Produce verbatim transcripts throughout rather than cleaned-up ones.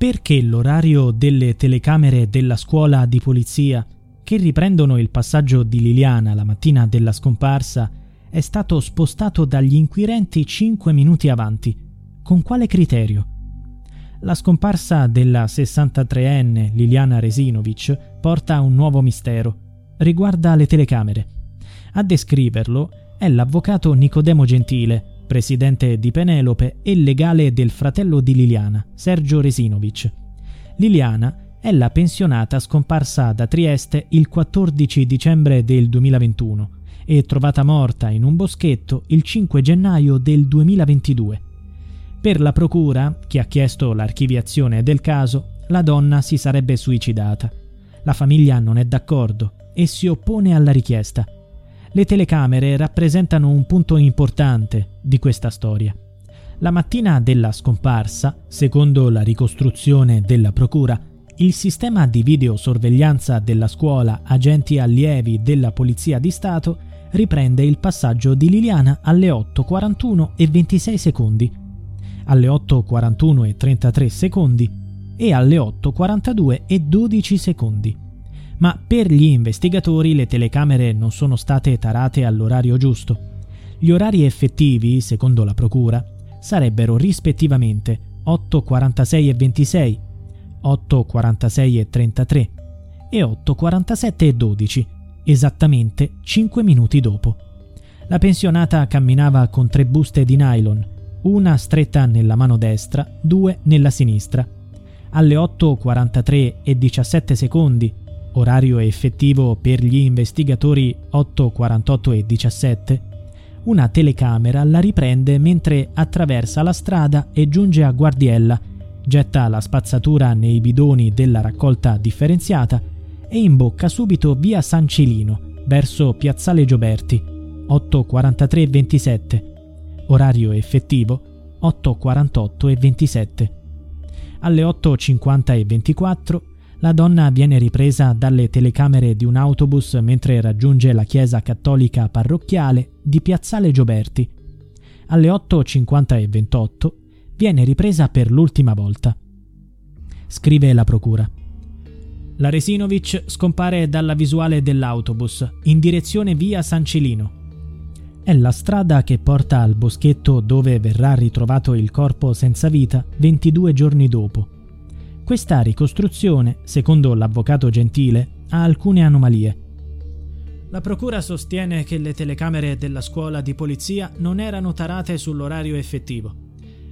Perché l'orario delle telecamere della scuola di polizia, che riprendono il passaggio di Liliana la mattina della scomparsa, è stato spostato dagli inquirenti cinque minuti avanti? Con quale criterio? La scomparsa della sessantatreenne Liliana Resinovich porta a un nuovo mistero. Riguarda le telecamere. A descriverlo è l'avvocato Nicodemo Gentile, presidente di Penelope e legale del fratello di Liliana, Sergio Resinovich. Liliana è la pensionata scomparsa da Trieste il quattordici dicembre del duemilaventuno e trovata morta in un boschetto il cinque gennaio del duemilaventidue. Per la procura, che ha chiesto l'archiviazione del caso, la donna si sarebbe suicidata. La famiglia non è d'accordo e si oppone alla richiesta. Le telecamere rappresentano un punto importante di questa storia. La mattina della scomparsa, secondo la ricostruzione della procura, il sistema di videosorveglianza della scuola agenti allievi della Polizia di Stato riprende il passaggio di Liliana alle otto e quarantuno e ventisei secondi, alle otto e quarantuno e trentatré secondi e alle otto e quarantadue e dodici secondi. Ma per gli investigatori le telecamere non sono state tarate all'orario giusto. Gli orari effettivi, secondo la procura, sarebbero rispettivamente otto e quarantasei e ventisei, otto e quarantasei e trentatré e otto e quarantasette e dodici, esattamente cinque minuti dopo. La pensionata camminava con tre buste di nylon, una stretta nella mano destra, due nella sinistra. Alle otto e quarantatré e diciassette secondi, orario effettivo per gli investigatori otto e quarantotto e diciassette, una telecamera la riprende mentre attraversa la strada e giunge a Guardiella, getta la spazzatura nei bidoni della raccolta differenziata e imbocca subito via San Cilino verso Piazzale Gioberti, otto e quarantatré e ventisette, orario effettivo otto e quarantotto e ventisette. Alle otto e cinquanta e ventiquattro la donna viene ripresa dalle telecamere di un autobus mentre raggiunge la chiesa cattolica parrocchiale di Piazzale Gioberti. Alle otto e cinquanta e ventotto viene ripresa per l'ultima volta. Scrive la procura. La Resinovich scompare dalla visuale dell'autobus in direzione via San Cilino. È la strada che porta al boschetto dove verrà ritrovato il corpo senza vita ventidue giorni dopo. Questa ricostruzione, secondo l'avvocato Gentile, ha alcune anomalie. La procura sostiene che le telecamere della scuola di polizia non erano tarate sull'orario effettivo.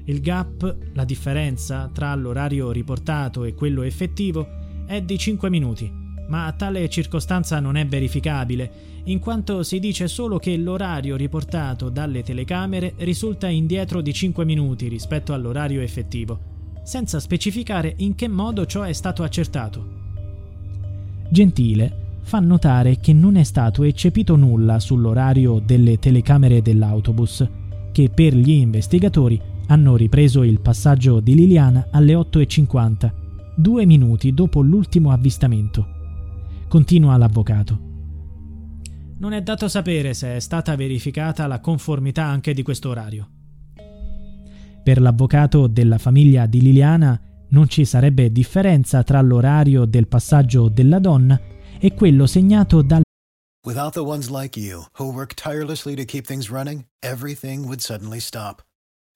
Il gap, la differenza tra l'orario riportato e quello effettivo, è di cinque minuti, ma tale circostanza non è verificabile, in quanto si dice solo che l'orario riportato dalle telecamere risulta indietro di cinque minuti rispetto all'orario effettivo, senza specificare in che modo ciò è stato accertato. Gentile fa notare che non è stato eccepito nulla sull'orario delle telecamere dell'autobus, che per gli investigatori hanno ripreso il passaggio di Liliana alle otto e cinquanta, due minuti dopo l'ultimo avvistamento. Continua l'avvocato. Non è dato sapere se è stata verificata la conformità anche di questo orario. Per l'avvocato della famiglia di Liliana non ci sarebbe differenza tra l'orario del passaggio della donna e quello segnato dal Without the ones like you who work tirelessly to keep things running, everything would suddenly stop.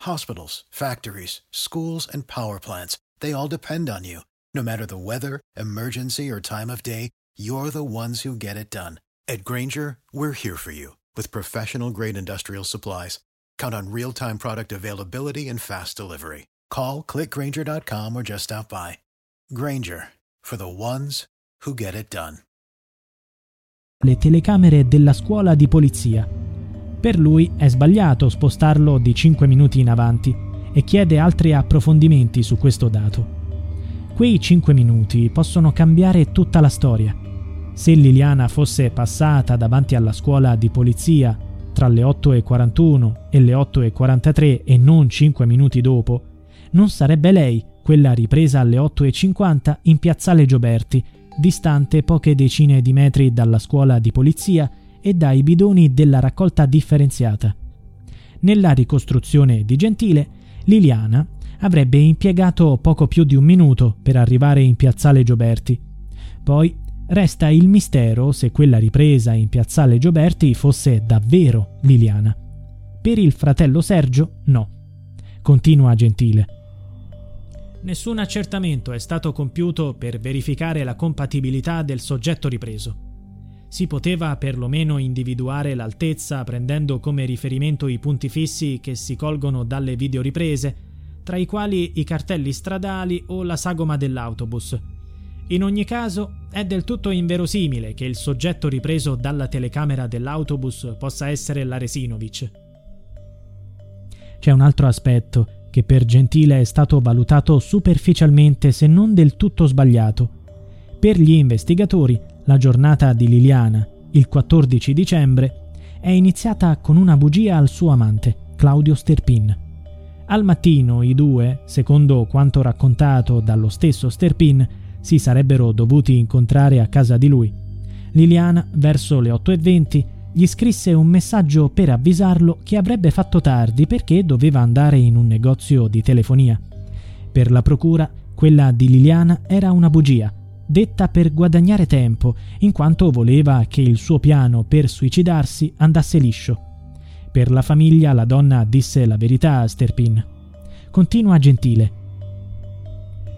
Hospitals, factories, schools and power plants, they all depend on you. No matter the weather, emergency or time of day, you're the ones who get it done. At Grainger, we're here for you with professional grade industrial supplies. Count on real-time product availability and fast delivery. Call, click Grainger dot com or just stop by. Grainger, for the ones who get it done. Le telecamere della scuola di polizia. Per lui è sbagliato spostarlo di cinque minuti in avanti e chiede altri approfondimenti su questo dato. Quei cinque minuti possono cambiare tutta la storia. Se Liliana fosse passata davanti alla scuola di polizia tra le otto e quarantuno e le otto e quarantatré e non cinque minuti dopo, non sarebbe lei quella ripresa alle otto e cinquanta in Piazzale Gioberti, distante poche decine di metri dalla scuola di polizia e dai bidoni della raccolta differenziata. Nella ricostruzione di Gentile, Liliana avrebbe impiegato poco più di un minuto per arrivare in Piazzale Gioberti. Poi resta il mistero se quella ripresa in Piazzale Gioberti fosse davvero Liliana. Per il fratello Sergio, no. Continua Gentile. Nessun accertamento è stato compiuto per verificare la compatibilità del soggetto ripreso. Si poteva perlomeno individuare l'altezza prendendo come riferimento i punti fissi che si colgono dalle videoriprese, tra i quali i cartelli stradali o la sagoma dell'autobus. In ogni caso, è del tutto inverosimile che il soggetto ripreso dalla telecamera dell'autobus possa essere la Resinovich. C'è un altro aspetto che per Gentile è stato valutato superficialmente, se non del tutto sbagliato. Per gli investigatori, la giornata di Liliana, il quattordici dicembre, è iniziata con una bugia al suo amante, Claudio Sterpin. Al mattino i due, secondo quanto raccontato dallo stesso Sterpin, si sarebbero dovuti incontrare a casa di lui. Liliana, verso le otto e venti, gli scrisse un messaggio per avvisarlo che avrebbe fatto tardi perché doveva andare in un negozio di telefonia. Per la procura, quella di Liliana era una bugia, detta per guadagnare tempo, in quanto voleva che il suo piano per suicidarsi andasse liscio. Per la famiglia la donna disse la verità a Sterpin. Continua Gentile.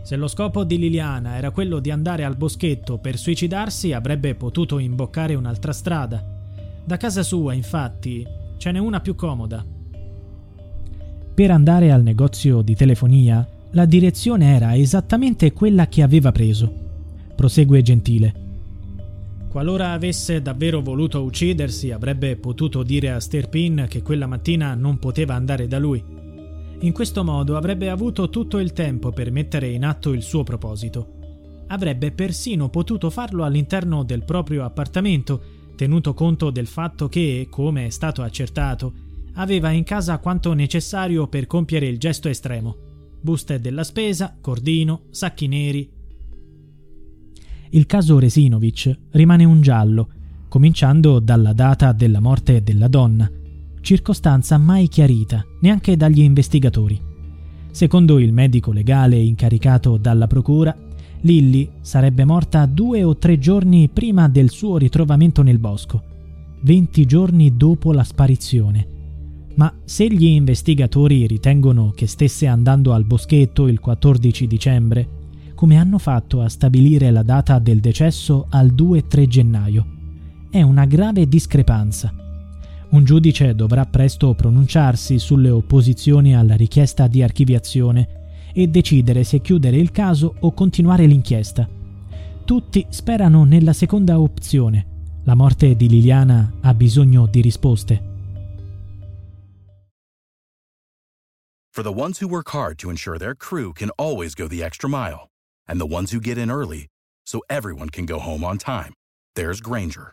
Se lo scopo di Liliana era quello di andare al boschetto per suicidarsi, avrebbe potuto imboccare un'altra strada. Da casa sua, infatti, ce n'è una più comoda. Per andare al negozio di telefonia, la direzione era esattamente quella che aveva preso. Prosegue Gentile. Qualora avesse davvero voluto uccidersi, avrebbe potuto dire a Sterpin che quella mattina non poteva andare da lui. In questo modo avrebbe avuto tutto il tempo per mettere in atto il suo proposito. Avrebbe persino potuto farlo all'interno del proprio appartamento, tenuto conto del fatto che, come è stato accertato, aveva in casa quanto necessario per compiere il gesto estremo: buste della spesa, cordino, sacchi neri. Il caso Resinovich rimane un giallo, cominciando dalla data della morte della donna, circostanza mai chiarita neanche dagli investigatori. Secondo il medico legale incaricato dalla procura, Lilly sarebbe morta due o tre giorni prima del suo ritrovamento nel bosco, venti giorni dopo la sparizione. Ma se gli investigatori ritengono che stesse andando al boschetto il quattordici dicembre, come hanno fatto a stabilire la data del decesso al due tre gennaio? È una grave discrepanza. Un giudice dovrà presto pronunciarsi sulle opposizioni alla richiesta di archiviazione e decidere se chiudere il caso o continuare l'inchiesta. Tutti sperano nella seconda opzione. La morte di Liliana ha bisogno di risposte. For the ones who work hard to ensure their crew can always go the extra mile. And the ones who get in early so everyone can go home on time. There's Grainger,